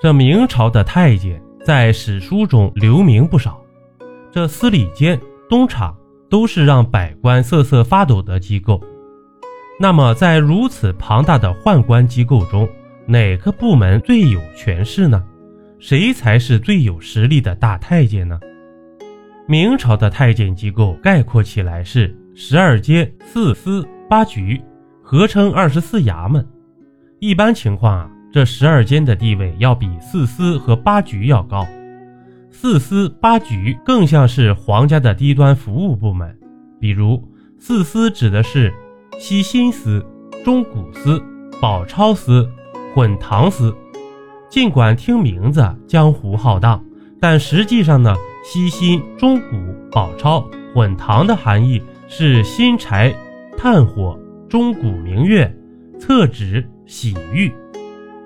这明朝的太监在史书中留名不少，这司礼监、东厂都是让百官瑟瑟发抖的机构。那么在如此庞大的宦官机构中，哪个部门最有权势呢？谁才是最有实力的大太监呢？明朝的太监机构概括起来是12阶、4司、8局，合称24衙门。一般情况啊，这12监的地位要比4司和8局要高。4司、8局更像是皇家的低端服务部门，比如4司指的是西新司、中古司、宝钞司、混堂司。尽管听名字江湖浩荡，但实际上呢，西新、中古、宝钞、混堂的含义是新柴、炭火、钟鼓明月、厕纸、洗浴。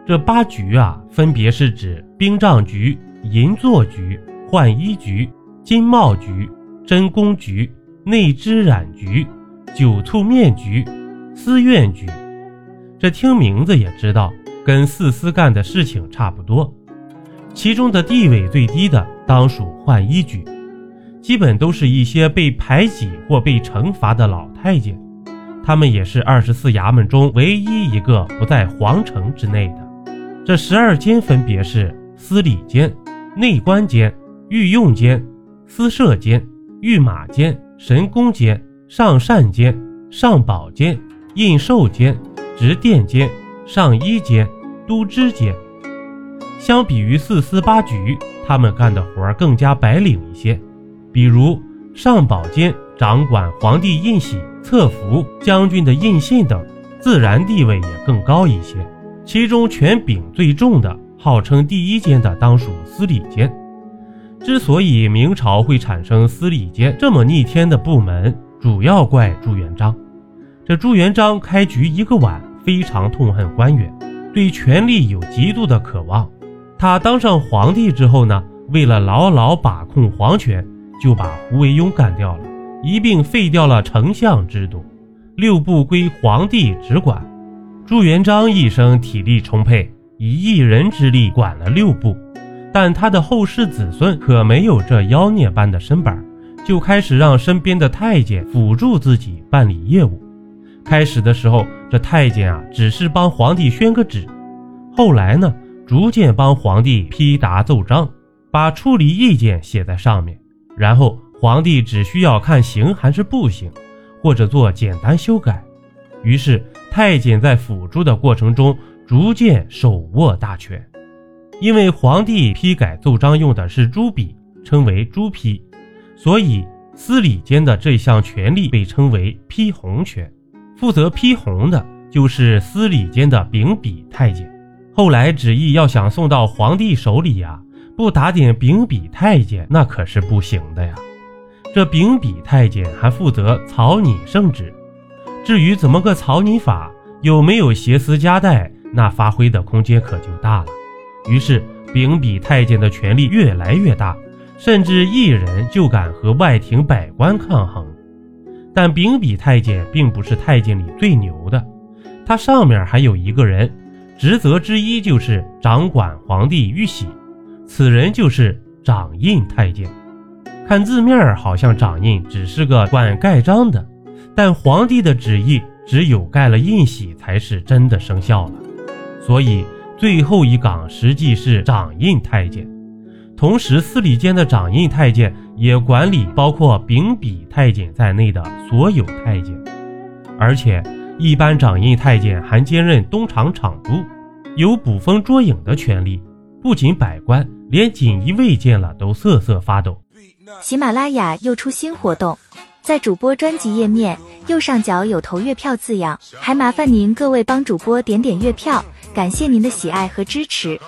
这8局啊，分别是指兵杖局、银座局、换衣局、金帽局、真工局、内织染局、酒醋面局、私院局。这听名字也知道，跟4司干的事情差不多。其中的地位最低的当属换衣局，基本都是一些被排挤或被惩罚的老太监，他们也是24衙门中唯一一个不在皇城之内的。这12监分别是司礼监、内官监、御用监、司射监、御马监、神功监、上膳监、上宝监、印绶监、直殿监、上衣监、都知监。相比于4司、8局，他们干的活更加白领一些，比如上宝监掌管皇帝印玺、册服、将军的印信等，自然地位也更高一些。其中权柄最重的，号称第1监的当属司礼监。之所以明朝会产生司礼监这么逆天的部门，主要怪朱元璋。这朱元璋开局一个晚，非常痛恨官员，对权力有极度的渴望。他当上皇帝之后呢，为了牢牢把控皇权，就把胡惟庸干掉了，一并废掉了丞相制度，6部归皇帝直管。朱元璋一生体力充沛，以一人之力管了6部，但他的后世子孙可没有这妖孽般的身板，就开始让身边的太监辅助自己办理业务。开始的时候，这太监啊只是帮皇帝宣个旨，后来呢，逐渐帮皇帝批答奏章，把处理意见写在上面，然后皇帝只需要看行还是不行，或者做简单修改。于是太监在辅助的过程中逐渐手握大权。因为皇帝批改奏章用的是朱笔，称为朱批，所以司礼监的这项权力被称为批红权。负责批红的就是司礼监的秉笔太监。后来旨意要想送到皇帝手里呀，不打点秉笔太监那可是不行的呀。这秉笔太监还负责草拟圣旨，至于怎么个草拟法，有没有挟私夹带，那发挥的空间可就大了。于是秉笔太监的权力越来越大，甚至一人就敢和外廷百官抗衡。但秉笔太监并不是太监里最牛的，他上面还有一个人，职责之一就是掌管皇帝御玺，此人就是掌印太监。看字面好像掌印只是个管盖章的，但皇帝的旨意只有盖了印玺才是真的生效了，所以最后一岗实际是掌印太监。同时司礼监的掌印太监也管理包括秉笔太监在内的所有太监，而且一般掌印太监还兼任东厂厂督，有捕风捉影的权利，不仅百官，连锦衣卫见了都瑟瑟发抖。喜马拉雅又出新活动，在主播专辑页面右上角有投月票字样，还麻烦您各位帮主播点点月票，感谢您的喜爱和支持。